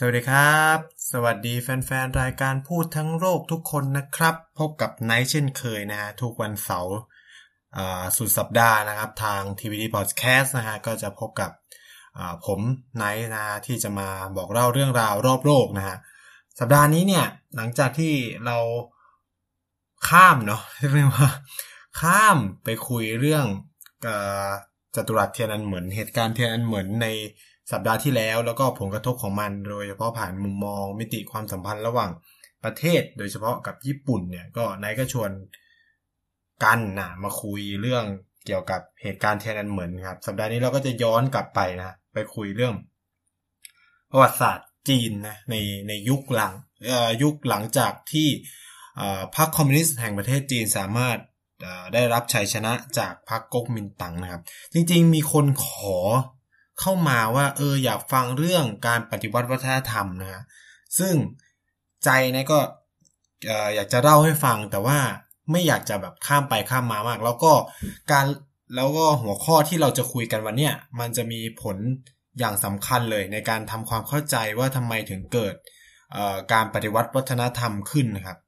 สวัสดีครับสวัสดีแฟนๆรายการพูดทั้งโลกทุกคนนะครับพบกับไนท์เช่นเคยนะฮะทุกวันเสาร์สุดสัปดาห์นะครับทาง TVD Podcast นะฮะก็จะพบกับผมไนท์นะที่จะมาบอกเล่าเรื่องราวรอบโลกนะฮะสัปดาห์นี้เนี่ยหลังจากที่เราข้ามเนาะเรียกว่าข้ามไปคุยเรื่องจัตุรัสเทียนอันเหมือนเหตุการณ์เทียนอันเหมือนในสัปดาห์ที่แล้วแล้วก็ผลกระทบของมันโดยเฉพาะผ่านมุมมองมิติความสัมพันธ์ระหว่างประเทศโดยเฉพาะกับญี่ปุ่นเนี่ยก็นายก็ชวนกันนะมาคุยเรื่องเกี่ยวกับเหตุการณ์เทียนอันเหมือนครับสัปดาห์นี้เราก็จะย้อนกลับไปนะไปคุยเรื่องประวัติศาสตร์จีนนะในยุคหลังจากที่พรรคคอมมิวนิสต์แห่งประเทศจีนสามารถได้รับชัยชนะจากพรรคก๊กมินตั๋งนะครับจริงๆมีคนขอเข้ามาว่าอยากฟังเรื่องการปฏิวัติวัฒนธรรมนะฮะซึ่งใจนะก็อยากจะเล่าให้ฟังแต่ว่าไม่อยากจะแบบข้ามไปข้ามมามากแล้วก็หัวข้อที่เราจะคุยกันวันเนี้ยมันจะมีผลอย่างสำคัญเลยในการทำความเข้าใจว่าทำไมถึงเกิดการปฏิวัติวัฒนธรรมขึ้นนะครับ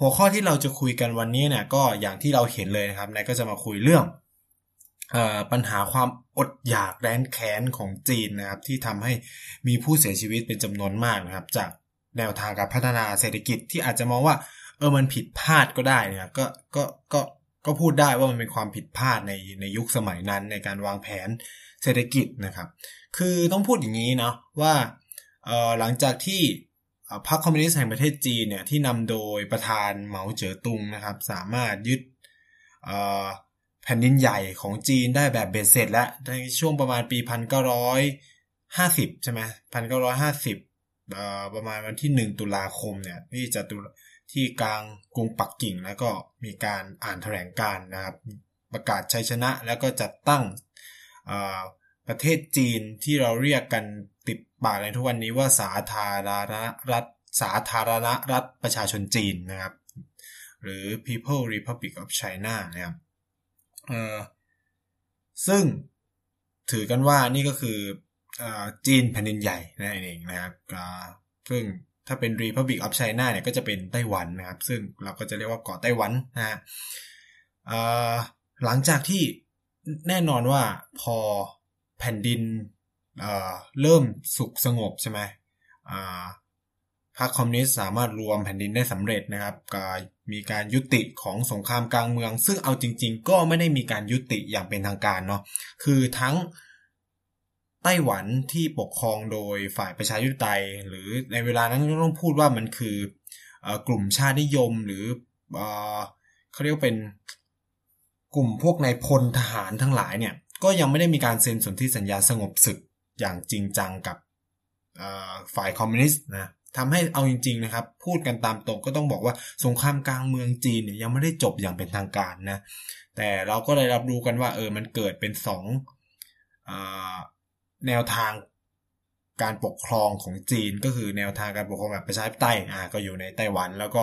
หัวข้อที่เราจะคุยกันวันนี้เนี่ยก็อย่างที่เราเห็นเลยนะครับนายก็จะมาคุยเรื่องปัญหาความอดอยากแร้นแค้นของจีนนะครับที่ทำให้มีผู้เสียชีวิตเป็นจำนวนมากนะครับจากแนวทางการพัฒนาเศรษฐกิจที่อาจจะมองว่ามันผิดพลาดก็ได้นะครับก็พูดได้ว่ามันเป็นความผิดพลาดในยุคสมัยนั้นในการวางแผนเศรษฐกิจนะครับคือต้องพูดอย่างนี้เนาะว่าหลังจากที่พรรคคอมมิวนิสต์แห่งประเทศจีนเนี่ยที่นำโดยประธานเหมาเจ๋อตุงนะครับสามารถยึดแผ่นดินใหญ่ของจีนได้แบบเบ็ดเสร็จแล้วในช่วงประมาณปี1950ใช่ไหม1950ประมาณวันที่1ตุลาคมเนี่ยที่กลางกรุงปักกิ่งแล้วก็มีการอ่านแถลงการณ์นะครับประกาศชัยชนะแล้วก็จัดตั้งประเทศจีนที่เราเรียกกันติดปากในทุกวันนี้ว่าสาธารณรัฐประชาชนจีนนะครับหรือ People's Republic of China นะครับซึ่งถือกันว่านี่ก็คือจีนแผ่นดินใหญ่นั่นเองนะครับซึ่งถ้าเป็น Republic of China เนี่ยก็จะเป็นไต้หวันนะครับซึ่งเราก็จะเรียกว่าเกาะไต้หวันนะฮะหลังจากที่แน่นอนว่าพอแผ่นดินเริ่มสุขสงบใช่ไหมพรรคคอมมิวนิสต์สามารถรวมแผ่นดินได้สำเร็จนะครับมีการยุติของสงครามกลางเมืองซึ่งเอาจริงๆก็ไม่ได้มีการยุติอย่างเป็นทางการเนาะคือทั้งไต้หวันที่ปกครองโดยฝ่ายประชาธิปไตยหรือในเวลานั้นก็ต้องพูดว่ามันคือกลุ่มชาตินิยมหรือเขาเรียกเป็นกลุ่มพวกนายพลทหารทั้งหลายเนี่ยก็ยังไม่ได้มีการเซ็นสนธิสัญญาสงบศึกอย่างจริงจังกับฝ่ายคอมมิวนิสต์นะทำให้เอาจริงๆนะครับพูดกันตามตรงก็ต้องบอกว่าสงครามกลางเมืองจีนเนี่ยยังไม่ได้จบอย่างเป็นทางการนะแต่เราก็ได้รับรู้กันว่ามันเกิดเป็น2แนวทางการปกครองของจีนก็คือแนวทางการปกครองแบบประชาธิปไตยก็อยู่ในไต้หวันแล้วก็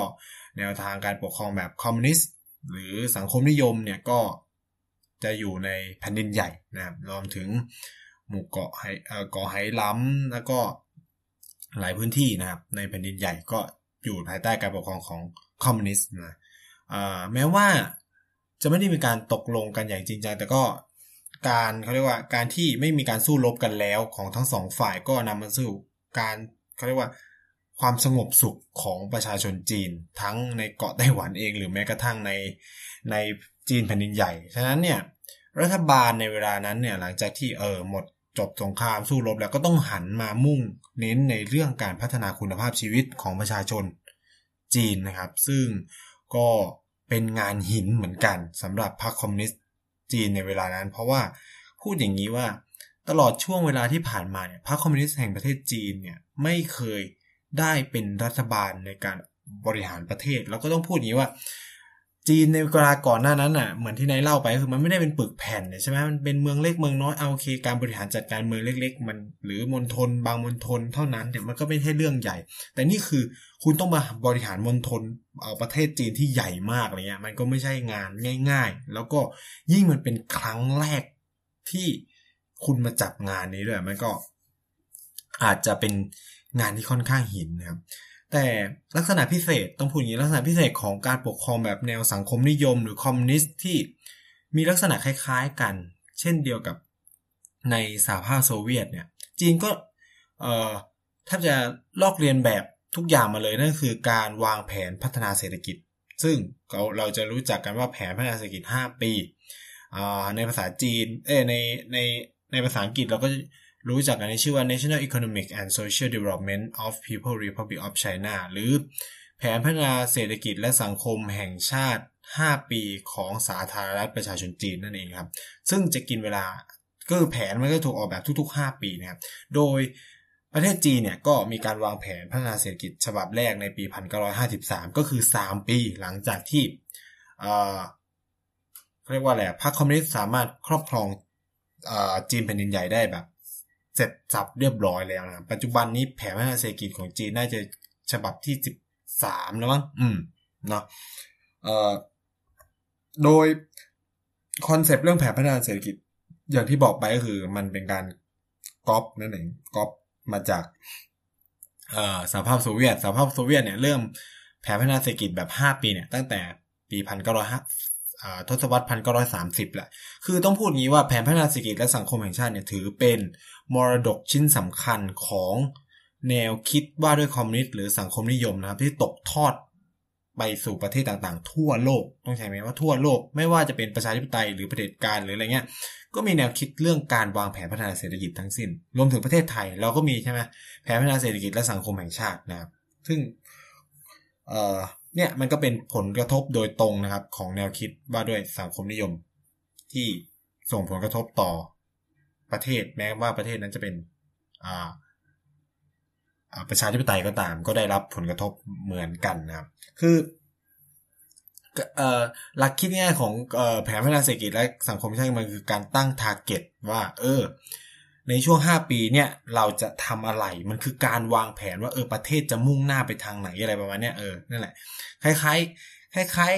แนวทางการปกครองแบบคอมมิวนิสต์หรือสังคมนิยมเนี่ยก็จะอยู่ในแผ่นดินใหญ่นะครับรวมถึงหมู่เกาะไหหลำแล้วก็หลายพื้นที่นะครับในแผ่นดินใหญ่ก็อยู่ภายใต้การปกครองของคอมมิวนิสต์นะแม้ว่าจะไม่ได้มีการตกลงกันอย่างจริงจังแต่ก็เขาเรียกว่าการที่ไม่มีการสู้รบกันแล้วของทั้งสองฝ่ายก็นำมาสู่การเขาเรียกว่าความสงบสุขของประชาชนจีนทั้งในเกาะไต้หวันเองหรือแม้กระทั่งในจีนแผ่นดินใหญ่ฉะนั้นเนี่ยรัฐบาลในเวลานั้นเนี่ยหลังจากที่หมดจบสงครามสู้รบแล้วก็ต้องหันมามุ่งเน้นในเรื่องการพัฒนาคุณภาพชีวิตของประชาชนจีนนะครับซึ่งก็เป็นงานหินเหมือนกันสำหรับพรรคคอมมิวนิสต์จีนในเวลานั้นเพราะว่าพูดอย่างนี้ว่าไ ตลอดช่วงเวลาที่ผ่านมาเนี่ยพรรคคอมมิวนิสต์แห่งประเทศจีนเนี่ยไม่เคยได้เป็นรัฐบาลในการบริหารประเทศแล้วก็ต้องพูดอย่างนี้ว่าจีนในเวลาก่อนหน้านั้นน่ะเหมือนที่นายเล่าไปคือมันไม่ได้เป็นปึกแผ่นใช่ไหมมันเป็นเมืองเล็กเมืองน้อยเอาโอเคการบริหารจัดการเมืองเล็กๆมันหรือมณฑลบางมณฑลเท่านั้นเนี่ยมันก็ไม่ใช่เรื่องใหญ่แต่นี่คือคุณต้องมาบริหารมณฑลประเทศจีนที่ใหญ่มากอะไรเงี้ยมันก็ไม่ใช่งานง่ายๆแล้วก็ยิ่งมันเป็นครั้งแรกที่คุณมาจับงานนี้ด้วยมันก็อาจจะเป็นงานที่ค่อนข้างหินนะครับแต่ลักษณะพิเศษต้องพูดอย่างนี้ลักษณะพิเศษของการปกครองแบบแนวสังคมนิยมหรือคอมมิวนิสต์ที่มีลักษณะคล้ายๆกันเช่นเดียวกับในสหภาพโซเวียตเนี่ยจีนก็แทบจะลอกเลียนแบบทุกอย่างมาเลยนั่นคือการวางแผนพัฒนาเศรษฐกิจซึ่งเราจะรู้จักกันว่าแผนพัฒนาเศรษฐกิจ5ปีในภาษาจีนในภาษาอังกฤษเราก็รู้จักกันในชื่อว่า National Economic and Social Development of People's Republic of China หรือแผนพัฒนาเศรษฐกิจและสังคมแห่งชาติ5ปีของสาธารณรัฐประชาชนจีนนั่นเองครับซึ่งจะกินเวลาก็แผนมันก็ถูกออกแบบทุกๆ5ปีนะครับโดยประเทศจีนเนี่ยก็มีการวางแผนพัฒนาเศรษฐกิจฉบับแรกในปี1953ก็คือ3ปีหลังจากที่เรียกว่าอะไรพรรคคอมมิวนิสต์สามารถครอบครองจีนแผ่นดินใหญ่ได้แบบเสร็จสับเรียบร้อยแล้วนะปัจจุบันนี้แผนพัฒนาเศรษฐกิจของจีนน่าจะฉบับที่13แล้วมั้งเนาะโดยคอนเซปต์เรื่องแผนพัฒนาเศรษฐกิจอย่างที่บอกไปก็คือมันเป็นการก๊อปนั่นเองก๊อปมาจากสหภาพโซเวียตเนี่ยเริ่มแผนพัฒนาเศรษฐกิจแบบ5ปีเนี่ยตั้งแต่ปี1900ทศวรรษ1930แหละคือต้องพูดงี้ว่าแผนพัฒนาเศรษฐกิจและสังคมแห่งชาติเนี่ยถือเป็นมรดกชิ้นสำคัญของแนวคิดว่าด้วยคอมมิวนิสต์หรือสังคมนิยมนะครับที่ตกทอดไปสู่ประเทศต่างๆทั่วโลกต้องใช้ไหมว่าทั่วโลกไม่ว่าจะเป็นประชาธิปไตยหรือเผด็จการหรืออะไรเงี้ยก็มีแนวคิดเรื่องการวางแผนพัฒนาเศรษฐกิจทั้งสิ้นรวมถึงประเทศไทยเราก็มีใช่ไหมแผนพัฒนาเศรษฐกิจและสังคมแห่งชาตินะครับซึ่งเนี่ยมันก็เป็นผลกระทบโดยตรงนะครับของแนวคิดว่าด้วยสังคมนิยมที่ส่งผลกระทบต่อประเทศแม้ว่าประเทศนั้นจะเป็นประชาธิปไตยก็ตามก็ได้รับผลกระทบเหมือนกันนะครับคือหลักคิดง่ายของแผนพัฒนาเศรษฐกิจและสังคมชาติมันคือการตั้งทาร์เก็ตว่าในช่วง5ปีเนี่ยเราจะทำอะไรมันคือการวางแผนว่าประเทศจะมุ่งหน้าไปทางไหนอะไรประมาณเนี้ยนั่นแหละคล้าย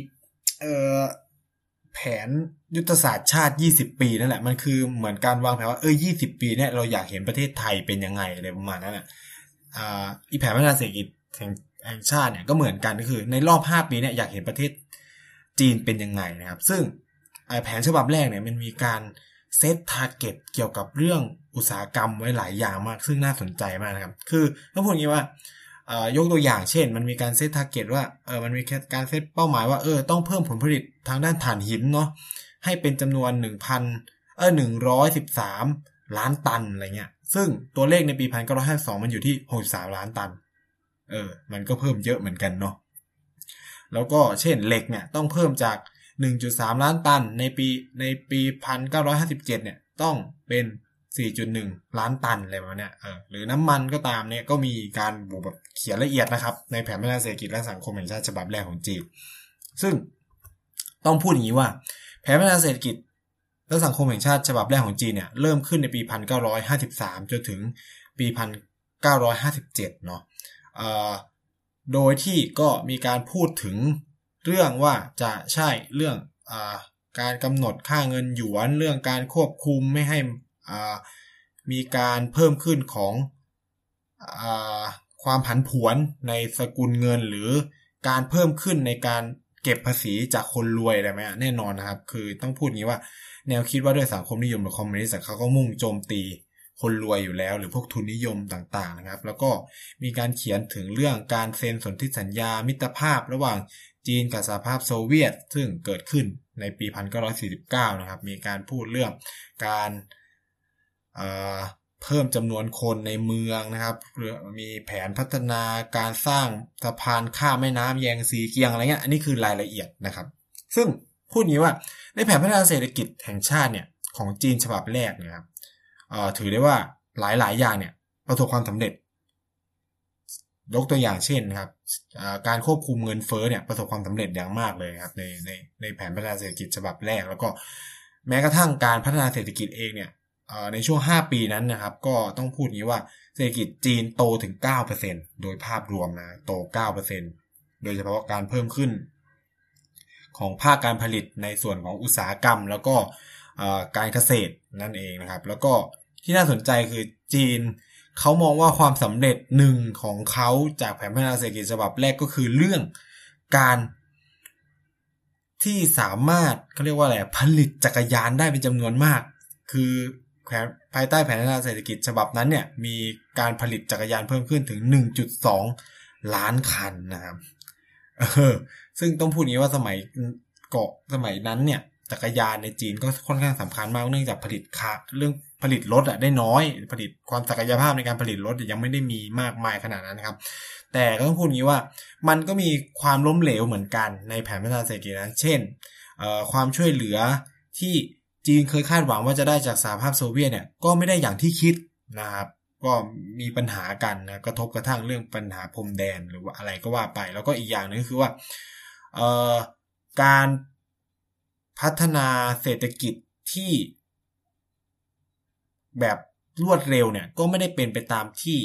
ๆแผนยุทธศาสตร์ชาติ20ปีนั่นแหละมันคือเหมือนการวางแผนว่า20ปีเนี่ยเราอยากเห็นประเทศไทยเป็นยังไงอะไรประมาณนั้นน่ะอีแผนพัฒนาเศรษฐกิจแห่งชาติเนี่ยก็เหมือนกันก็คือในรอบ5ปีเนี่ยอยากเห็นประเทศจีนเป็นยังไงนะครับซึ่งแผนฉบับแรกเนี่ยมันมีการเซตทาร์เก็ตเกี่ยวกับเรื่องอุตสาหกรรมไว้หลายอย่างมากซึ่งน่าสนใจมากนะครับคือต้องพูดอย่างนี้ว่ายกตัวอย่างเช่นมันมีการเซตทาร์เก็ตว่ามันมีการเซตเป้าหมายว่าต้องเพิ่มผลผลิตทางด้านถ่านหินเนาะให้เป็นจำนวน 113 ล้านตันอะไรเงี้ยซึ่งตัวเลขในปี1952มันอยู่ที่63ล้านตันมันก็เพิ่มเยอะเหมือนกันเนาะแล้วก็เช่นเหล็กเนี่ยต้องเพิ่มจาก 1.3 ล้านตันในปี1957เนี่ยต้องเป็น 4.1 ล้านตันอะไรแบบนี้หรือน้ำมันก็ตามเนี่ยก็มีการแบบเขียนละเอียดนะครับในแผนพัฒนาเศรษฐกิจและสังคมแห่งชาติฉบับแรกของจีนซึ่งต้องพูดอย่างนี้ว่าแผนพัฒนาเศรษฐกิจและสังคมแห่งชาติฉบับแรกของจีนเนี่ยเริ่มขึ้นในปี1953จนถึงปี1957เนาะโดยที่ก็มีการพูดถึงเรื่องว่าจะใช่เรื่องการกำหนดค่าเงินหยวนเรื่องการควบคุมไม่ให้มีการเพิ่มขึ้นของความผันผวนในสกุลเงินหรือการเพิ่มขึ้นในการเก็บภาษีจากคนรวยอะไรไหมแน่นอนนะครับคือต้องพูดงี้ว่าแนวคิดว่าด้วยสังคมนิยมหรือคอมมิวนิสต์เขาก็มุ่งโจมตีคนรวยอยู่แล้วหรือพวกทุนนิยมต่างๆนะครับแล้วก็มีการเขียนถึงเรื่องการเซ็นสนธิสัญญามิตรภาพระหว่างจีนกับสหภาพโซเวียตซึ่งเกิดขึ้นในปี1949นะครับมีการพูดเรื่องการเพิ่มจำนวนคนในเมืองนะครับมีแผนพัฒนาการสร้างสะพานข้ามแม่น้ำแยงซีเกียงอะไรเงี้ยอันนี้คือรายละเอียดนะครับซึ่งพูดงี้ว่าในแผนพัฒนาเศรษฐกิจแห่งชาติเนี่ยของจีนฉบับแรกนะครับ ถือได้ว่าหลายๆอย่างเนี่ยประสบความสำเร็จยกตัวอย่างเช่นครับการควบคุมเงินเฟ้อเนี่ยประสบความสำเร็จอย่างมากเลยครับในแผนพัฒนาเศรษฐกิจฉบับแรกแล้วก็แม้กระทั่งการพัฒนาเศรษฐกิจเองเนี่ยในช่วง5ปีนั้นนะครับก็ต้องพูดงี้ว่าเศรษฐกิจจีนโตถึง 9% โดยภาพรวมนะโต 9% โดยเฉพาะการเพิ่มขึ้นของภาคการผลิตในส่วนของอุตสาหกรรมแล้วก็การเกษตรนั่นเองนะครับแล้วก็ที่น่าสนใจคือจีนเขามองว่าความสำเร็จหนึ่งของเขาจากแผนพัฒนาเศรษฐกิจฉบับแรกก็คือเรื่องการที่สามารถเขาเรียกว่าอะไรผลิตจักรยานได้เป็นจำนวนมากคือภายใต้แผนพัฒนาเศรษฐกิจฉบับนั้นเนี่ยมีการผลิตจักรยานเพิ่มขึ้นถึง 1.2 ล้านคันนะครับซึ่งต้องพูดอย่างนี้ว่าสมัยนั้นเนี่ยจักรยานในจีนก็ค่อนข้างสำคัญมากเนื่องจากผลิตเรื่องผลิตรถอะได้น้อยผลิตความศักยภาพในการผลิตรถยังไม่ได้มีมากมายขนาดนั้นนะครับแต่ก็ต้องพูดอย่างนี้ว่ามันก็มีความล้มเหลวเหมือนกันในแผนพัฒนาเศรษฐกิจนั้นเช่นความช่วยเหลือที่จีนเคยคาดหวังว่าจะได้จากสหภาพโซเวียตเนี่ยก็ไม่ได้อย่างที่คิดนะครับก็มีปัญหากันนะกระทบกระทั่งเรื่องปัญหาพรมแดนหรือว่าอะไรก็ว่าไปแล้วก็อีกอย่างนึงคือว่าการพัฒนาเศรษฐกิจที่แบบรวดเร็วเนี่ยก็ไม่ได้เป็นไปตามที่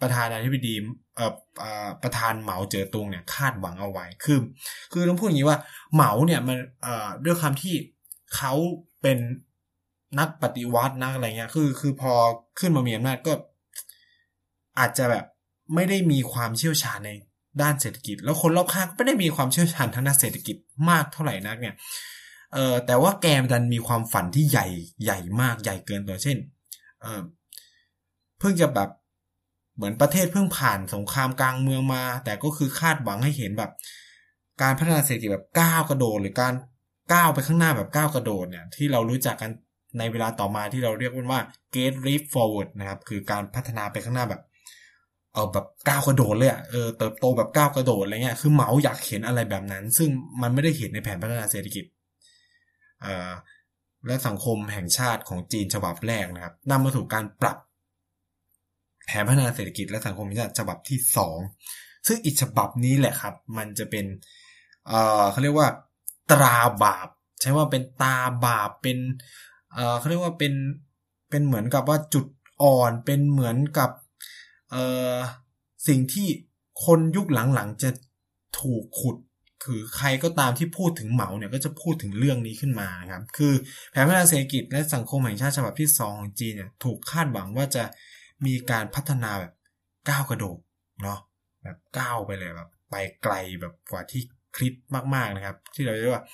ประธานาธิบดีประธานเหมาเจ๋อตุงเนี่ยคาดหวังเอาไว้คือต้องพูดอย่างนี้ว่าเหมาเนี่ยมันด้วยคำที่เขาเป็นนักปฏิวัตินักอะไรเงี้ยคือพอขึ้นมามีอำนาจก็อาจจะแบบไม่ได้มีความเชี่ยวชาญในด้านเศรษฐกิจแล้วคนรอบข้างก็ไม่ได้มีความเชี่ยวชาญทางด้านเศรษฐกิจมากเท่าไหร่นักเนี่ยแต่ว่าแกมันมีความฝันที่ใหญ่ใหญ่มากใหญ่เกินตัวเช่นเพิ่งจะแบบเหมือนประเทศเพิ่งผ่านสงครามกลางเมืองมาแต่ก็คือคาดหวังให้เห็นแบบการพัฒนาเศรษฐกิจแบบก้าวกระโดดหรือการก้าวไปข้างหน้าแบบก้าวกระโดดเนี่ยที่เรารู้จักกันในเวลาต่อมาที่เราเรียกว่า Great Leap Forward นะครับคือการพัฒนาไปข้างหน้าแบบแบบก้าวกระโดดเลยอ่ะเติบโตแบบก้าวกระโดดอะไรเงี้ยคือเหมาอยากเห็นอะไรแบบนั้นซึ่งมันไม่ได้เห็นในแผนพัฒนาเศรษฐกิจและสังคมแห่งชาติของจีนฉบับแรกนะครับนำมาสู่การปรับแผนพัฒนาเศรษฐกิจและสังคมแห่งชาติฉบับที่2ซึ่งอีกฉบับนี้แหละครับมันจะเป็นเขาเรียกว่าตราบาปใช่ว่าเป็นตาบาปเป็นเขาเรียกว่าเป็นเหมือนกับว่าจุดอ่อนเป็นเหมือนกับสิ่งที่คนยุคหลังๆจะถูกขุดคือใครก็ตามที่พูดถึงเหมาเนี่ยก็จะพูดถึงเรื่องนี้ขึ้นมาครับคือแผนพัฒนาเศรษฐกิจและสังคมแห่งชาติฉบับที่2ของจีนเนี่ยถูกคาดหวังว่าจะมีการพัฒนาแบบก้าวกระโดดเนาะแบบก้าวไปเลยแบบไปไกลแบบกว่าที่คิดมากๆนะครับที่เราเรียกว่า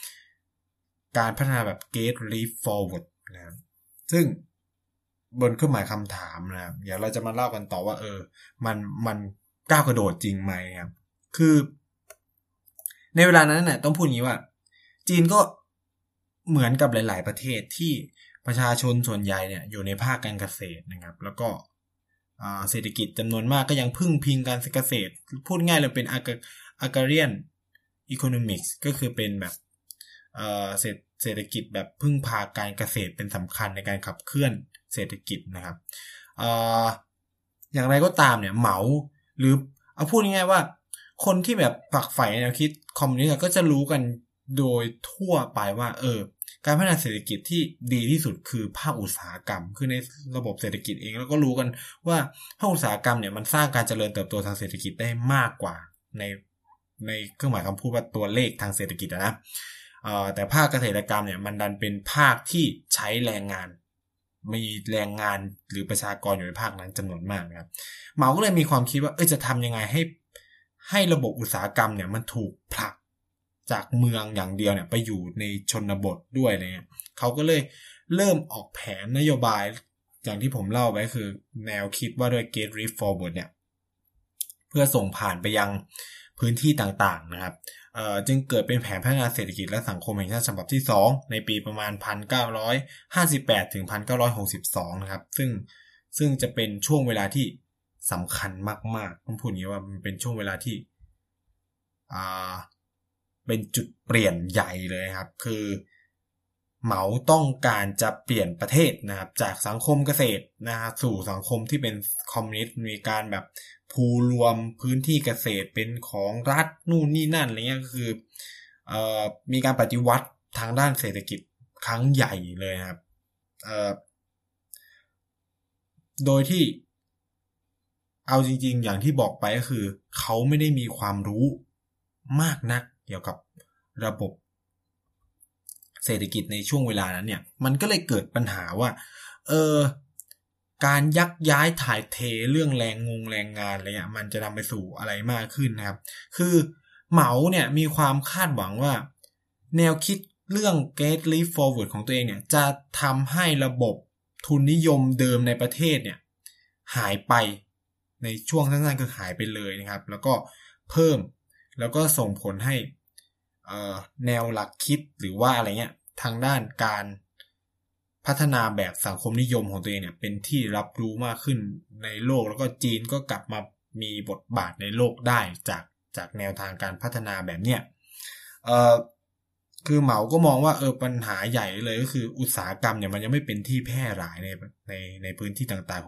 การพัฒนาแบบ Great Leap Forward นะครับซึ่งบนเครื่องหมายคำถามนะครับเดี๋ยวเราจะมาเล่ากันต่อว่ามันก้าวกระโดดจริงไหมครับคือในเวลานั้นน่ะต้องพูดอย่างนี้ว่าจีนก็เหมือนกับหลายๆประเทศที่ประชาชนส่วนใหญ่เนี่ยอยู่ในภาคการเกษตรนะครับแล้วก็เศรษฐกิจจำนวนมากก็ยังพึ่งพิงการเกษตรพูดง่ายเลยเป็นagrarian economics ก็คือเป็นแบบเศรษฐกิจแบบพึ่งพาการเกษตรเป็นสำคัญในการขับเคลื่อนเศรษฐกิจนะครับอย่างไรก็ตามเนี่ยเหมาหรือเอาพูดง่ายๆว่าคนที่แบบฝักใฝ่แนวคิดคอมมิวนิสต์ก็จะรู้กันโดยทั่วไปว่าการพัฒนาเศรษฐกิจที่ดีที่สุดคือภาคอุตสาหกรรมคือในระบบเศรษฐกิจเองแล้วก็รู้กันว่าภาคอุตสาหกรรมเนี่ยมันสร้างการเจริญเติบโตทางเศรษฐกิจได้มากกว่าในเครื่องหมายคำพูดว่าตัวเลขทางเศรษฐกิจนะแต่ภาคเกษตรกรรมเนี่ยมันดันเป็นภาคที่ใช้แรงงานมีแรงงานหรือประชากรอยู่ในภาคนั้นจำนวนมากนะครับเหมาก็เลยมีความคิดว่าจะทำยังไงให้ระบบอุตสาหกรรมเนี่ยมันถูกผลักจากเมืองอย่างเดียวเนี่ยไปอยู่ในชนบทด้วยอะไรเงี้ยเขาก็เลยเริ่มออกแผนนโยบายอย่างที่ผมเล่าไปคือแนวคิดว่าด้วย Great Leap Forward เนี่ยเพื่อส่งผ่านไปยังพื้นที่ต่างๆนะครับจึงเกิดเป็นแผนพัฒนาเศรษฐกิจและสังคมแห่งชาติฉบับที่2ในปีประมาณ 1958 ถึง 1962 นะครับซึ่งจะเป็นช่วงเวลาที่สำคัญมากๆต้องพูดอย่างนี้ว่ามันเป็นช่วงเวลาที่เป็นจุดเปลี่ยนใหญ่เลยครับคือ เหมาต้องการจะเปลี่ยนประเทศนะครับจากสังคมเกษตรนะสู่สังคมที่เป็นคอมมิวนิสต์มีการแบบภูรวมพื้นที่เกษตรเป็นของรัฐนู่นนี่นั่นอะไรเงี้ยก็คือมีการปฏิวัติทางด้านเศรษฐกิจครั้งใหญ่เลยนะครับโดยที่เอาจริงๆอย่างที่บอกไปก็คือเขาไม่ได้มีความรู้มากนักเกี่ยวกับระบบเศรษฐกิจในช่วงเวลานั้นเนี่ยมันก็เลยเกิดปัญหาว่าการยักย้ายถ่ายเทเรื่องแรงงานอะไรเนี่ยมันจะนำไปสู่อะไรมากขึ้นนะครับคือเหมาเนี่ยมีความคาดหวังว่าแนวคิดเรื่อง Great Leap Forward ของตัวเองเนี่ยจะทำให้ระบบทุนนิยมเดิมในประเทศเนี่ยหายไปในช่วงสั้นๆคือหายไปเลยนะครับแล้วก็เพิ่มแล้วก็ส่งผลให้แนวหลักคิดหรือว่าอะไรเงี้ยทางด้านการพัฒนาแบบสังคมนิยมของตัวเองเนี่ยเป็นที่รับรู้มากขึ้นในโลกแล้วก็จีนก็กลับมามีบทบาทในโลกได้จากแนวทางการพัฒนาแบบเนี้ยคือเหมาก็มองว่าปัญหาใหญ่เลยก็คืออุตสาหกรรมเนี่ยมันยังไม่เป็นที่แพร่หลายในพื้นที่ต่างๆ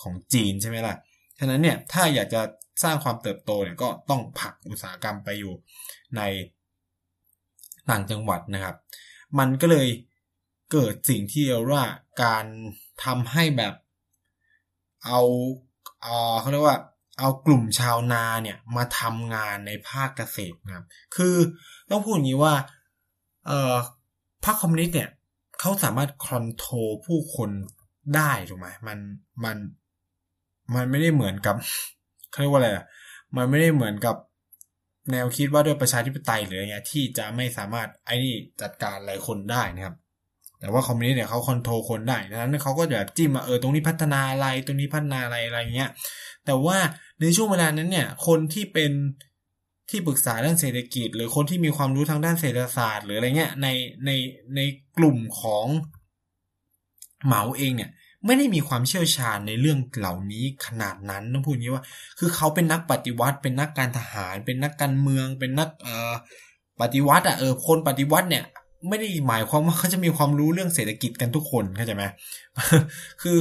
ของจีนใช่ไหมล่ะฉะนั้นเนี่ยถ้าอยากจะสร้างความเติบโตเนี่ยก็ต้องผลักอุตสาหกรรมไปอยู่ในต่างจังหวัดนะครับมันก็เลยเกิดสิ่งที่เรียกว่าการทำให้แบบเขาเรียกว่าเอากลุ่มชาวนาเนี่ยมาทำงานในภาคเกษตรนะครับคือต้องพูดอย่างนี้ว่าพรรคคอมมิวนิสต์เนี่ยเขาสามารถคอนโทรลผู้คนได้ถูกไหมมันไม่ได้เหมือนกับเขาเรียกว่าอะไรมันไม่ได้เหมือนกับแนวคิดว่าด้วยประชาธิปไตยหรืออะไรเงี้ยที่จะไม่สามารถจัดการหลายคนได้นะครับแต่ว่าคอมมิวนิสต์เนี่ยเขาคอนโทรลคนได้ดังนั้นเขาก็จะจิ้มมาตรงนี้พัฒนาอะไรตรงนี้พัฒนาอะไรเงี้ยแต่ว่าในช่วงเวลานั้นเนี่ยคนที่เป็นที่ปรึกษาด้านเศรษฐกิจหรือคนที่มีความรู้ทางด้านเศรษฐศาสตร์หรืออะไรเงี้ยในกลุ่มของเหมาเองเนี่ยไม่ได้มีความเชี่ยวชาญในเรื่องเหล่านี้ขนาดนั้นต้องพูดอย่างนี้ว่าคือเขาเป็นนักปฏิวัติเป็นนักการทหารเป็นนักการเมืองเป็นนักปฏิวัติคนปฏิวัติเนี่ยไม่ได้หมายความว่าเขาจะมีความรู้เรื่องเศรษฐกิจกันทุกคนเข้าใจไหมคือ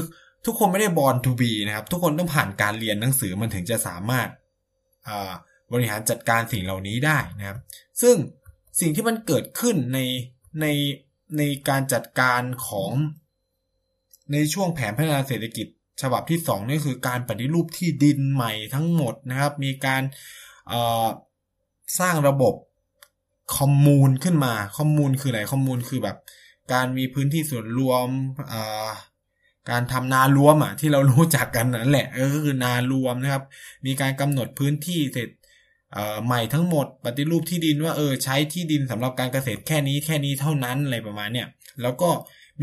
ทุกคนไม่ได้ born to be นะครับทุกคนต้องผ่านการเรียนหนังสือมันถึงจะสามารถบริหารจัดการสิ่งเหล่านี้ได้นะครับซึ่งสิ่งที่มันเกิดขึ้นในการจัดการของในช่วงแผนพัฒนาเศรษฐกิจฉบับที่2นี่คือการปฏิรูปที่ดินใหม่ทั้งหมดนะครับมีการสร้างระบบคอมมูนขึ้นมาคอมมูนคืออะไรคอมมูนคือแบบการมีพื้นที่ส่วนรวมการทำนารวมที่เรารู้จักกันนั่นแหละก็คือนารวมนะครับมีการกำหนดพื้นที่เสร็จใหม่ทั้งหมดปฏิรูปที่ดินว่าใช้ที่ดินสำหรับการเกษตรแค่นี้เท่านั้นอะไรประมาณเนี่ยแล้วก็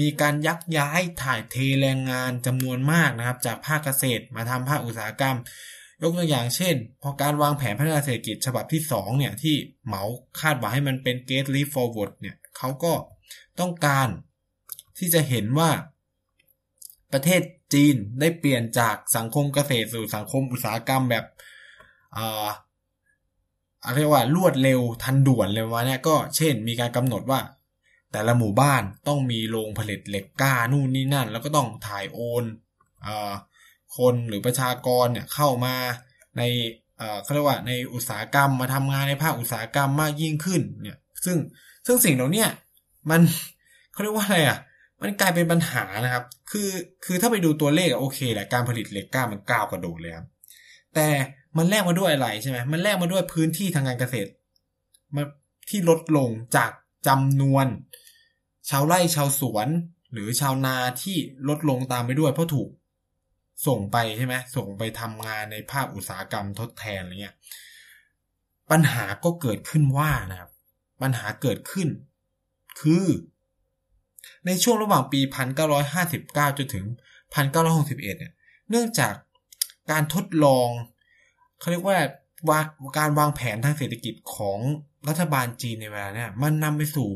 มีการยักย้ายถ่ายเทแรงงานจำนวนมากนะครับจากภาคเกษตรมาทำภาคอุตสาหกรรมยกตัวอย่างเช่นพอการวางแผนพัฒนาเศรษฐกิจฉบับที่2เนี่ยที่เหมาคาดหวังให้มันเป็น Great Leap Forward เนี่ยเขาก็ต้องการที่จะเห็นว่าประเทศจีนได้เปลี่ยนจากสังคมเกษตรสู่สังคมอุตสาหกรรมแบบเรียกว่ารวดเร็วทันด่วนเลยว่าเนี่ยก็เช่นมีการกำหนดว่าแต่ละหมู่บ้านต้องมีโรงผลิตเหล็กกล้านู่นนี่นั่นแล้วก็ต้องถ่ายโอนคนหรือประชากรเนี่ยเข้ามาในเขาเรียกว่าในอุตสาหกรรมมาทำงานในภาคอุตสาหกรรมมากยิ่งขึ้นเนี่ยซึ่งสิ่งเหล่านี้มันเขาเรียกว่าอะไรมันกลายเป็นปัญหานะครับคือถ้าไปดูตัวเลขโอเคแหละการผลิตเหล็กกล้ามันก้าวกระโดดเลยครับแต่มันแลกมาด้วยอะไรใช่ไหมมันแลกมาด้วยพื้นที่ทางการเกษตรที่ลดลงจากจำนวนชาวไร่ชาวสวนหรือชาวนาที่ลดลงตามไปด้วยเพราะถูกส่งไปใช่ไหมส่งไปทำงานในภาคอุตสาหกรรมทดแทนอะไรเงี้ยปัญหาก็เกิดขึ้นว่านะครับปัญหาเกิดขึ้นคือในช่วงระหว่างปี1959จนถึง1961เนี่ยเนื่องจากการทดลองเขาเรียกว่าการวางแผนทางเศรษฐกิจของรัฐบาลจีนในเวลาเนี่ยมันนำไปสู่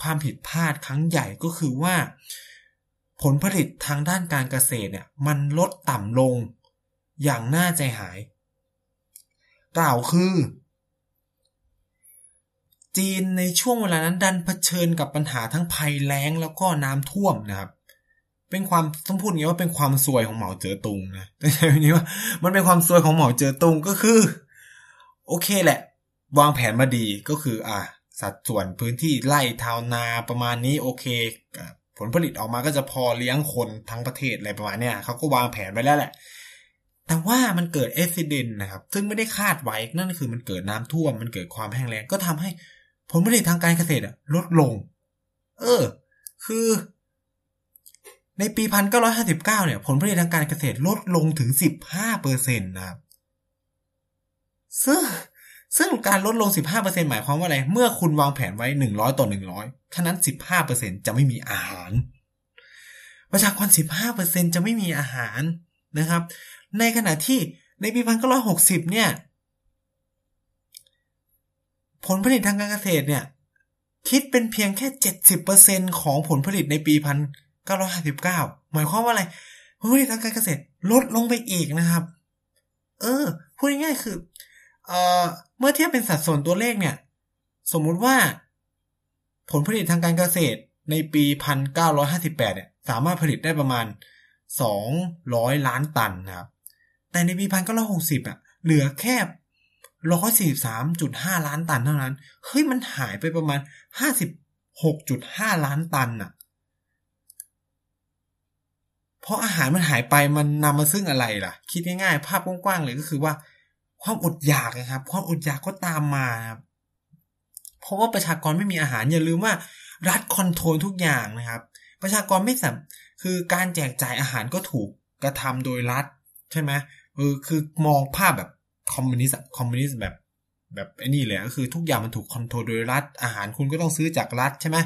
ความผิดพลาดครั้งใหญ่ก็คือว่าผลผลิตทางด้านการเกษตรเนี่ยมันลดต่ำลงอย่างน่าใจหายกล่าวคือ จีนในช่วงเวลานั้นดันเผชิญกับปัญหาทั้งภัยแล้งแล้วก็น้ำท่วมนะครับเป็นความต้องพูดอย่างนี้ว่าเป็นความซวยของเหมาเจ๋อตุงนะแต่ใช่นี้ว่ามันเป็นความซวยของเหมาเจ๋อตุงก็คือโอเคแหละวางแผนมาดีก็คือสัดส่วนพื้นที่ไร่ชาวนาประมาณนี้โอเคผลผลิตออกมาก็จะพอเลี้ยงคนทั้งประเทศอะไรประมาณเนี้ยเขาก็วางแผนไว้แล้วแหละแต่ว่ามันเกิดอุบัติเหตุนะครับซึ่งไม่ได้คาดไว้นั่นคือมันเกิดน้ำท่วมมันเกิดความแห้งแล้งก็ทำให้ผลผลิตทางการเกษตรลดลงคือในปี1959เนี่ยผลผลิตทางการเกษตรลดลงถึง 15% นะครับซึ่งการลดลง 15% หมายความว่าอะไรเมื่อคุณวางแผนไว้100ต่อ100ฉะนั้น 15% จะไม่มีอาหารประชากร 15% จะไม่มีอาหารนะครับในขณะที่ในปี1960เนี่ยผลผลิตทางการเกษตรเนี่ยคิดเป็นเพียงแค่ 70% ของผลผลิตในปี1959หมายความว่าอะไรผลผลิตทางการเกษตรลดลงไปอีกนะครับพูดง่ายๆคือเมื่อเทียบเป็นสัดส่วนตัวเลขเนี่ยสมมุติว่าผลผลิตทางการเกษตรในปี1958เนี่ยสามารถผลิตได้ประมาณ200ล้านตันนะครับแต่ในปี1960อ่ะเหลือแค่ 143.5 ล้านตันเท่านั้นเฮ้ยมันหายไปประมาณ 56.5 ล้านตันน่ะเพราะอาหารมันหายไปมันนำมาซึ่งอะไรล่ะคิดง่ายๆภาพกว้างๆเลยก็คือว่าความอดอยากนะครับความอดอยากก็ตามมาครับเพราะว่าประชากรไม่มีอาหารอย่าลืมว่ารัฐคอนโทรลทุกอย่างนะครับประชากรไม่สัมคือการแจกจ่ายอาหารก็ถูกกระทำโดยรัฐใช่ไหมคือมองภาพแบบคอมมิวนิสต์แบบไอ้นี่เลยก็คือทุกอย่างมันถูกคอนโทรลโดยรัฐอาหารคุณก็ต้องซื้อจากรัฐใช่ไหม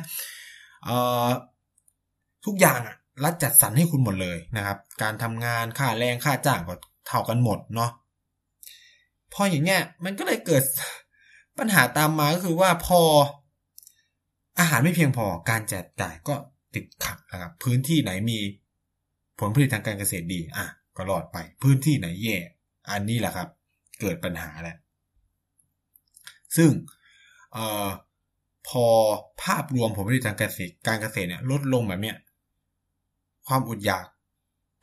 ทุกอย่างอะรัฐจัดสรรให้คุณหมดเลยนะครับการทำงานค่าแรงค่าจ้างก็เท่ากันหมดเนาะพออย่างเงี้ยมันก็เลยเกิดปัญหาตามมาก็คือว่าพออาหารไม่เพียงพอการแจกจ่ายก็ติดขัดนะครับพื้นที่ไหนมีผลผลิตทางการเกษตรดีก็รอดไปพื้นที่ไหนแย่อันนี้แหละครับเกิดปัญหาแหละซึ่งพอภาพรวมผลผลิตทางการเกษตรเนี่ยลดลงแบบเนี้ยความอดอยาก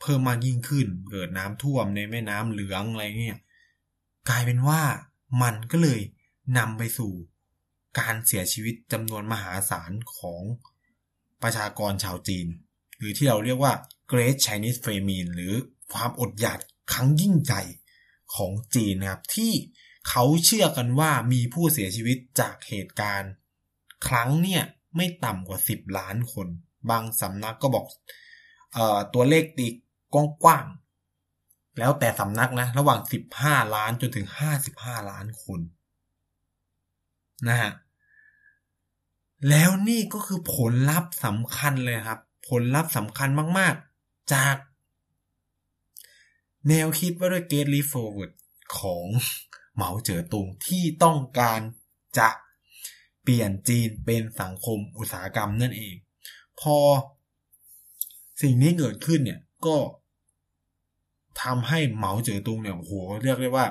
เพิ่มมากยิ่งขึ้นเกิดน้ำท่วมในแม่น้ำเหลืองอะไรเงี้ยกลายเป็นว่ามันก็เลยนำไปสู่การเสียชีวิตจำนวนมหาศาลของประชากรชาวจีนหรือที่เราเรียกว่า Great Chinese Famine หรือความอดอยากครั้งยิ่งใหญ่ของจีนนะครับที่เขาเชื่อกันว่ามีผู้เสียชีวิตจากเหตุการณ์ครั้งเนี่ยไม่ต่ำกว่า10ล้านคนบางสำนักก็บอกตัวเลขตีกว้างๆแล้วแต่สำนักนะระหว่าง15ล้านจนถึง55ล้านคนนะฮะแล้วนี่ก็คือผลลัพธ์สำคัญเลยครับผลลัพธ์สำคัญมากๆจากแนวคิดว่าด้วย Great Leap Forward ของเหมาเจ๋อตุงที่ต้องการจะเปลี่ยนจีนเป็นสังคมอุตสาหกรรมนั่นเองพอสิ่งนี้เกิดขึ้นเนี่ยก็ทำให้เหมาเจ๋อตุงเนี่ยโอ้โหเรียกได้ว่า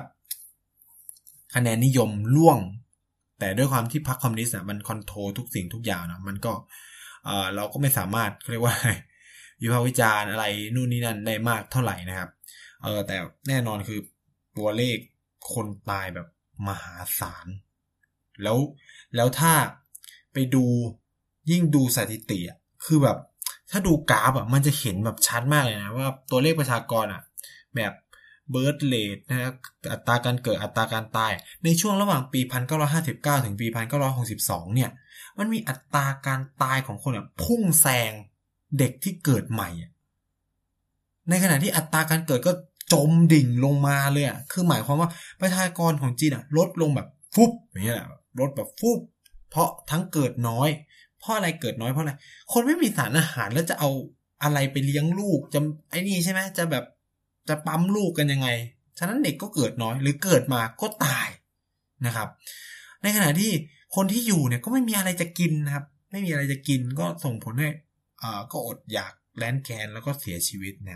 คะแนนนิยมล่วงแต่ด้วยความที่พรรคคอมมิวนิสต์มันคอนโทรลทุกสิ่งทุกอย่างนะมันก็เราก็ไม่สามารถเรียกว่าวิพากษ์วิจารณ์อะไรนู่นนี่นั่นได้มากเท่าไหร่นะครับแต่แน่นอนคือตัวเลขคนตายแบบมหาศาลแล้วถ้าไปดูยิ่งดูสถิติคือแบบถ้าดูกราฟมันจะเห็นแบบชัดมากเลยนะว่าตัวเลขประชากรแบบเบิร์ธเรทนะครับอัตราการเกิดอัตราการตายในช่วงระหว่างปี1959ถึงปี1962เนี่ยมันมีอัตราการตายของคนพุ่งแซงเด็กที่เกิดใหม่ในขณะที่อัตราการเกิดก็จมดิ่งลงมาเลยคือหมายความว่าประชากรของจีนลดลงแบบฟุบอย่างเงี้ยแหละลดแบบฟุบเพราะทั้งเกิดน้อยเพราะอะไรเกิดน้อยเพราะอะไรคนไม่มีสารอาหารแล้วจะเอาอะไรไปเลี้ยงลูกจะไอ้นี่ใช่ไหมจะแบบจะปั๊มลูกกันยังไงฉะนั้นเด็กก็เกิดน้อยหรือเกิดมาก็ตายนะครับในขณะที่คนที่อยู่เนี่ยก็ไม่มีอะไรจะกินนะครับไม่มีอะไรจะกินก็ส่งผลให้ก็อดอยากแล้นแค้นแล้วก็เสียชีวิตนะ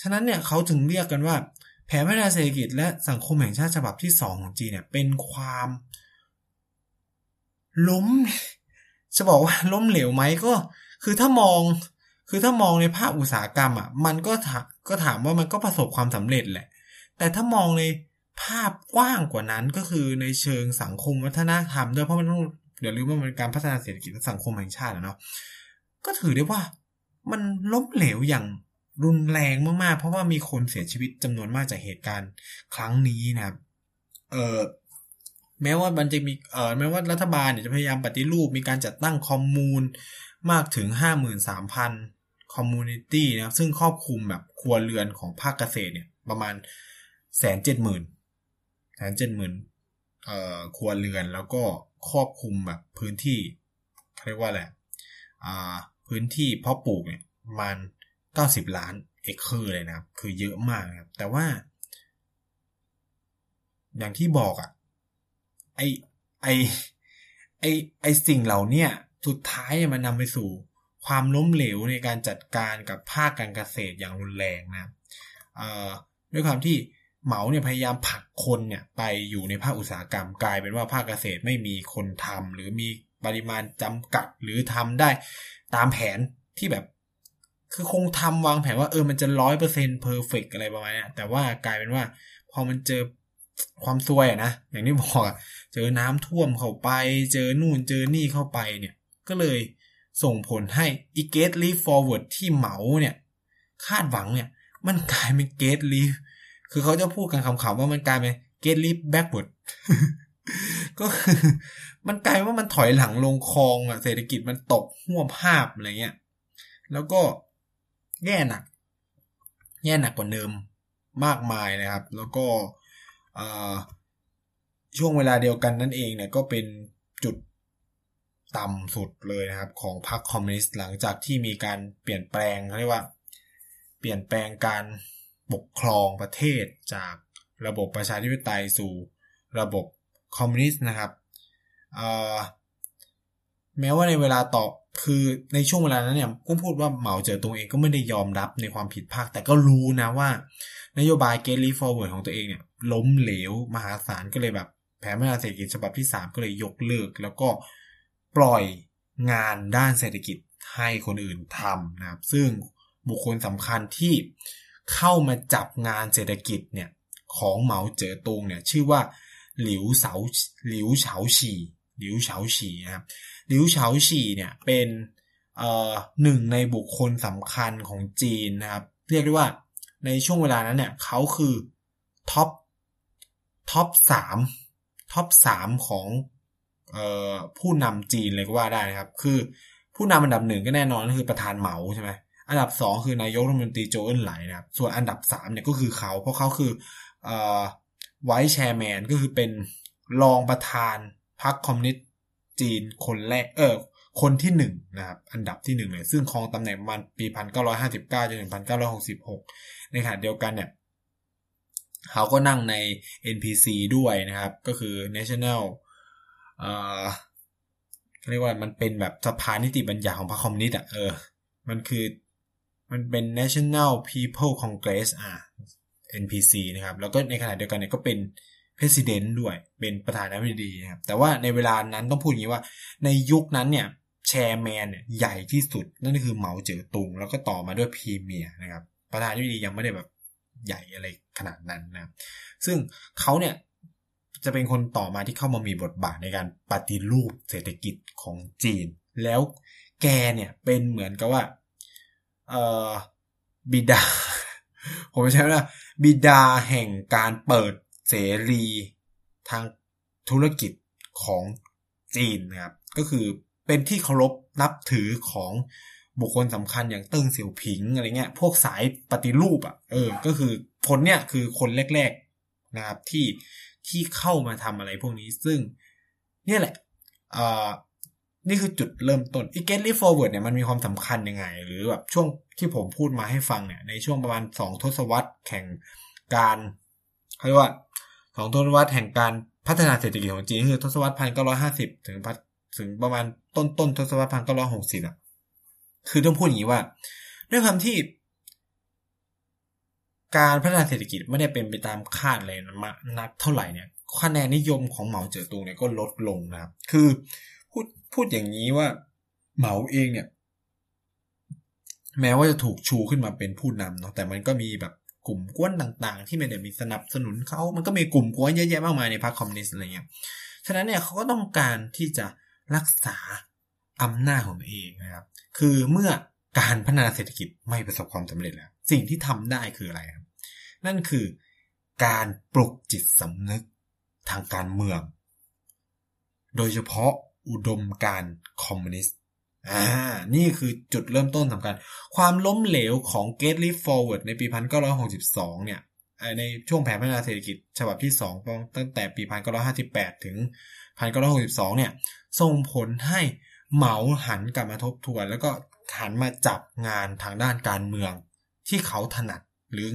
ฉะนั้นเนี่ยเขาถึงเรียกกันว่าแผนพัฒนาเศรษฐกิจและสังคมแห่งชาติฉบับที่2ของจีนเนี่ยเป็นความ ล้มจะบอกว่าล้มเหลวไหมก็คือถ้ามองในภาคอุตสาหกรรมอ่ะมันก็ถามว่ามันก็ประสบความสำเร็จแหละแต่ถ้ามองในภาพกว้างกว่านั้นก็คือในเชิงสังคมวัฒนธรรมด้วยเพราะมันต้องเดี๋ยวลืมว่ามันการพัฒนาเศรษฐกิจและสังคมแห่งชาติเนาะก็ถือได้ว่ามันล้มเหลวอย่างรุนแรงมากๆเพราะว่ามีคนเสียชีวิตจำนวนมากจากเหตุการณ์ครั้งนี้นะครับแม้ว่ามันจะมีแม้ว่ารัฐบาลเนี่ยจะพยายามปฏิรูปมีการจัดตั้งคอมมูนมากถึง 53,000 คอมมูนิตี้นะครับซึ่งครอบคลุมแบบครัวเรือนของภาคเกษตรเนี่ยประมาณ 170,000 ครัวเรือนแล้วก็ครอบคลุมแบบพื้นที่เรียกว่าอะไรพื้นที่เพาะปลูกเนี่ยประมาณ90ล้านเอเคอร์เลยนะครับคือเยอะมากนะครับแต่ว่าอย่างที่บอกอ่ะไอสิ่งเหล่านี้สุดท้ายมันนำไปสู่ความล้มเหลวในการจัดการกับภาคการเกษตรอย่างรุนแรงนะด้วยความที่เหมาเนี่ยพยายามผลักคนเนี่ยไปอยู่ในภาคอุตสาหกรรมกลายเป็นว่าภาคเกษตรไม่มีคนทำหรือมีปริมาณจำกัดหรือทำได้ตามแผนที่แบบคือคงทำวางแผนว่ามันจะ 100% perfect อะไรประมาณนี้แต่ว่ากลายเป็นว่าพอมันเจอความซวยนะอย่างที่บอกเจอน้ำท่วมเข้าไปเจอนู่นเจอนี่เข้าไปเนี่ยก็เลยส่งผลให้อีเกตลีฟฟอร์เวิร์ดที่เหมาเนี่ยคาดหวังเนี่ยมันกลายเป็นเกตลีฟคือเขาจะพูดกันขำๆว่ามันกลายเป็นเกตลีฟแบ็กเวิร์ดก็คือมันกลายว่ามันถอยหลังลงคลองเศรษฐกิจมันตกหัวภาพอะไรเงี้ยแล้วก็แย่หนักกว่าเดิมมากมายนะครับแล้วก็ช่วงเวลาเดียวกันนั่นเองเนี่ยก็เป็นจุดต่ำสุดเลยนะครับของพรรคคอมมิวนิสต์หลังจากที่มีการเปลี่ยนแปลงเรียกว่าเปลี่ยนแปลงการปกครองประเทศจากระบบประชาธิปไตยสู่ระบบคอมมิวนิสต์นะครับแม้ว่าในเวลาต่อคือในช่วงเวลานั้นเนี่ยก็พูดว่าเหมาเจ๋อตงเองก็ไม่ได้ยอมรับในความผิดพลาดแต่ก็รู้นะว่านโยบาย Great Leap Forward ของตัวเองเนี่ยล้มเหลวมหาศาลก็เลยแบบแผนพัฒนาเศรษฐกิจฉบับที่3ก็เลยยกเลิกแล้วก็ปล่อยงานด้านเศรษฐกิจให้คนอื่นทำนะครับซึ่งบุคคลสำคัญที่เข้ามาจับงานเศรษฐกิจเนี่ยของเหมาเจ๋อตงเนี่ยชื่อว่าหลิวเฉาฉี่นะครับหลิวเฉาฉี่เนี่ยเป็นหนึ่งในบุคคลสำคัญของจีนนะครับเรียกได้ว่าในช่วงเวลานั้นเนี่ยเขาคือท็อป3ของผู้นำจีนเลยก็ว่าได้นะครับคือผู้นำอันดับ1ก็แน่นอนก็คือประธานเหมาใช่ไหมอันดับ2คือนายกรัฐมนตรีโจเอิ้นไหลนะครับส่วนอันดับ3เนี่ยก็คือเขาเพราะเขาคือไวส์แชร์แมนก็คือเป็นรองประธานพรรคคอมมิวนิสต์จีนคนแรกคนที่1นะครับอันดับที่1เลยซึ่งครองตำแหน่งมาปี1959จนถึง1966ในขณะเดียวกันเนี่ยเขาก็นั่งใน NPC ด้วยนะครับก็คือ National เรียกว่ามันเป็นแบบสภานิติบัญญัติของพรรคคอมมิวนิสต์มันเป็น National People Congress NPC นะครับแล้วก็ในขณะเดียวกันเนี่ยก็เป็นPresident ด้วยเป็นประธานาธิบดีนะครับแต่ว่าในเวลานั้นต้องพูดอย่างนี้ว่าในยุคนั้นเนี่ยแชร์แมนเนี่ยใหญ่ที่สุดนั่นคือเหมาเจ๋อตุงแล้วก็ต่อมาด้วยพรีเมียร์นะครับประธานาธิบดียังไม่ได้แบบใหญ่อะไรขนาดนั้นนะซึ่งเขาเนี่ยจะเป็นคนต่อมาที่เข้ามามีบทบาทในการปฏิรูปเศรษฐกิจของจีนแล้วแกเนี่ยเป็นเหมือนกับว่าบิดา ผมใช้ว่าบิดาแห่งการเปิดเสรีทางธุรกิจของจีนนะครับก็คือเป็นที่เคารพนับถือของบุคคลสำคัญอย่างเติ้งเสี่ยวผิงอะไรเงี้ยพวกสายปฏิรูปก็คือคนเนี้ยคือคนแรกๆนะครับที่เข้ามาทำอะไรพวกนี้ซึ่งเนี่ยแหละนี่คือจุดเริ่มต้น Great Leap Forward เนี่ยมันมีความสำคัญยังไงหรือแบบช่วงที่ผมพูดมาให้ฟังเนี่ยในช่วงประมาณ2ทศวรรษแข่งการเรียกว่า2ทศวรรษแห่งการพัฒนาเศรษฐกิจของจีนคือทศวรรษ1950ถึงประมาณต้นทศวรรษ1960คือต้องพูดอย่างนี้ว่าด้วยความที่การพัฒนาเศรษฐกิจไม่ได้เป็นไปตามคาดเลยนักเท่าไหร่เนี่ยคะแนนนิยมของเหมาเจ๋อตุงเนี่ยก็ลดลงนะครับคือ พูดอย่างนี้ว่าเหมาเองเนี่ยแม้ว่าจะถูกชูขึ้นมาเป็นผู้นำเนาะแต่มันก็มีแบบกลุ่มกวนต่างๆที่ไม่ได้มีสนับสนุนเขามันก็มีกลุ่มกวนเยอะแยะมากมายในพรรคคอมมิวนิสต์อะไรเงี้ยฉะนั้นเนี่ยเขาก็ต้องการที่จะรักษาอำนาจของตัวเองนะครับคือเมื่อการพัฒนาเศรษฐกิจไม่ประสบความสำเร็จแล้วสิ่งที่ทำได้คืออะไรครับนั่นคือการปลุกจิตสำนึกทางการเมืองโดยเฉพาะอุดมการณ์คอมมิวนิสต์นี่คือจุดเริ่มต้นสำคัญความล้มเหลวของ Great Leap Forward ในปี 1962 เนี่ยในช่วงแผนพัฒนาเศรษฐกิจฉบับที่ 2 ตั้งแต่ปี 1958 ถึง 1962 เนี่ยส่งผลให้เหมาหันกลับมาทบทวนแล้วก็หันมาจับงานทางด้านการเมืองที่เขาถนัดหรือ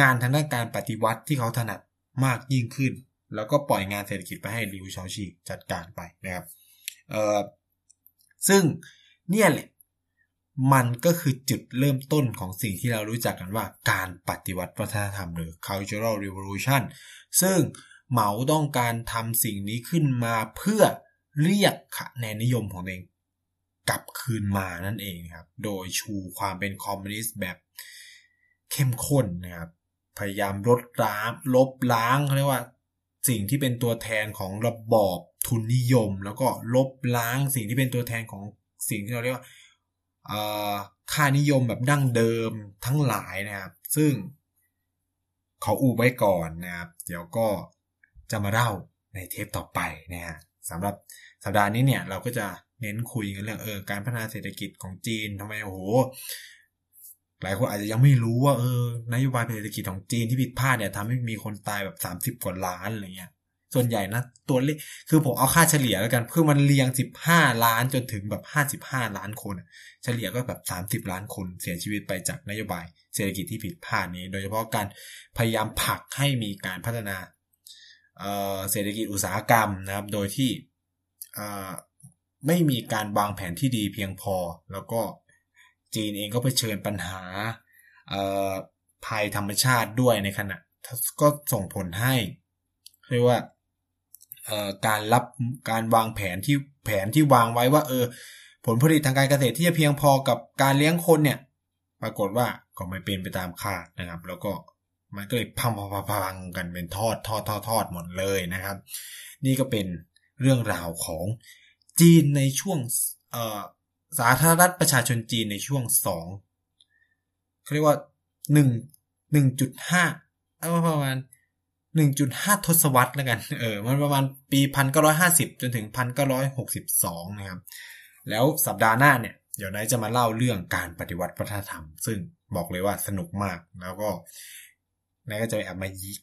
งานทางด้านการปฏิวัติที่เขาถนัดมากยิ่งขึ้นแล้วก็ปล่อยงานเศรษฐกิจไปให้ลิวเฉาฉีจัดการไปนะครับซึ่งเนี่ยแหละมันก็คือจุดเริ่มต้นของสิ่งที่เรารู้จักกันว่าการปฏิวัติวัฒนธรรมหรือ Cultural Revolution ซึ่งเหมาต้องการทำสิ่งนี้ขึ้นมาเพื่อเรียกคะแนนนิยมของตัวเองกลับคืนมานั่นเองครับโดยชูความเป็นคอมมิวนิสต์แบบเข้มข้นนะครับพยายามลดล้างลบล้างเรียกว่าสิ่งที่เป็นตัวแทนของระบอบทุนนิยมแล้วก็ลบล้างสิ่งที่เป็นตัวแทนของสิ่งที่เราเรียกว่าค่านิยมแบบดั้งเดิมทั้งหลายนะครับซึ่งเขาอุบไว้ก่อนนะครับเดี๋ยวก็จะมาเล่าในเทปต่อไปนะฮะสำหรับสัปดาห์นี้เนี่ยเราก็จะเน้นคุยกันเรื่องการพัฒนาเศรษฐกิจของจีนทำไมโอ้โหหลายคนอาจจะยังไม่รู้ว่านโยบายเศรษฐกิจของจีนที่ผิดพลาดเนี่ยทำให้มีคนตายแบบ30กว่าล้านอะไรเงี้ยส่วนใหญ่นะตัวเลขคือผมเอาค่าเฉลี่ยแล้วกันคือมันเรียง15ล้านจนถึงแบบ55ล้านคนเฉลี่ยก็แบบ30ล้านคนเสียชีวิตไปจากนโยบายเศรษฐกิจที่ผิดพลาดนี้โดยเฉพาะการพยายามผลักให้มีการพัฒนาเศรษฐกิจอุตสาหกรรมนะครับโดยที่ไม่มีการวางแผนที่ดีเพียงพอแล้วก็จีนเองก็เผชิญปัญหาภัยธรรมชาติด้วยในขณะก็ส่งผลให้เรียกว่าการวางแผนที่วางไว้ว่าผลผลิตทางการเกษตรที่จะเพียงพอกับการเลี้ยงคนเนี่ยปรากฏว่าก็ไม่เป็นไปตามคาดนะครับแล้วก็มันก็เลยพังกันเป็นทอดหมดเลยนะครับนี่ก็เป็นเรื่องราวของจีนในช่วงสาธารณรัฐประชาชนจีนในช่วง2เขาเรียกว่า1.5ประมาณ 1.5 ทศวรรษแล้วกันมันประมาณปี 1950 จนถึง 1962 นะครับแล้วสัปดาห์หน้าเนี่ยเดี๋ยวนายจะมาเล่าเรื่องการปฏิวัติวัฒนธรรมซึ่งบอกเลยว่าสนุกมากแล้วก็นายก็จะแอบมายิก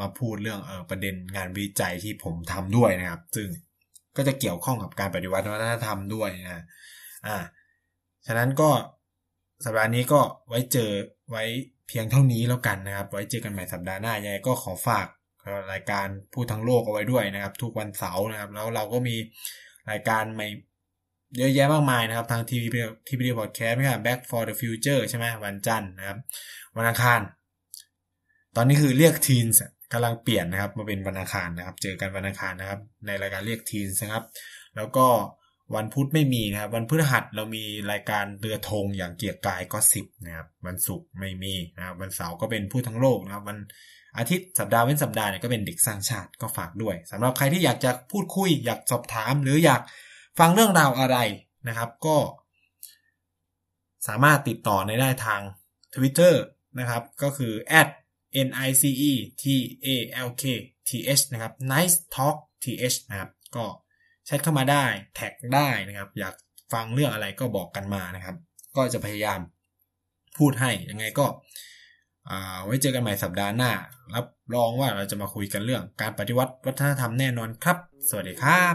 มาพูดเรื่องประเด็นงานวิจัยที่ผมทำด้วยนะครับซึ่งก็จะเกี่ยวข้องกับการปฏิวัติวัฒนธรรมด้วยนะฉะนั้นก็สัปดาห์นี้ก็ไว้เพียงเท่านี้แล้วกันนะครับไว้เจอกันใหม่สัปดาห์หน้ายังไงก็ขอฝากรายการพูดทั้งโลกเอาไว้ด้วยนะครับทุกวันเสาร์นะครับแล้วเราก็มีรายการใหม่เยอะแยะมากมายนะครับทาง TVD Podcast นะครับ Back for the Future ใช่ไหมวันจันทร์นะครับวันอังคารตอนนี้คือเรียก Teens กำลังเปลี่ยนนะครับมาเป็นวันอังคารนะครับเจอกันวันอังคารนะครับในรายการเรียก Teens นะครับแล้วก็วันพุธไม่มีนะครับวันพฤหัสเรามีรายการเรือธงอย่างเกียรติกายก็สิบนะครับวันศุกร์ไม่มีนะครับวันเสาร์ก็เป็นพูดทั้งโลกนะครับวันอาทิตย์สัปดาห์เว้นสัปดาห์เนี่ยก็เป็นเด็กสร้างชาติก็ฝากด้วยสำหรับใครที่อยากจะพูดคุยอยากสอบถามหรืออยากฟังเรื่องราวอะไรนะครับก็สามารถติดต่อได้ทาง Twitter นะครับก็คือ @NICETALKTH นะครับ Nice Talk TH นะครับก็แชทเข้ามาได้แท็กได้นะครับอยากฟังเรื่องอะไรก็บอกกันมานะครับก็จะพยายามพูดให้ยังไงก็ไว้เจอกันใหม่สัปดาห์หน้ารับรองว่าเราจะมาคุยกันเรื่องการปฏิวัติวัฒนธรรมแน่นอนครับสวัสดีครับ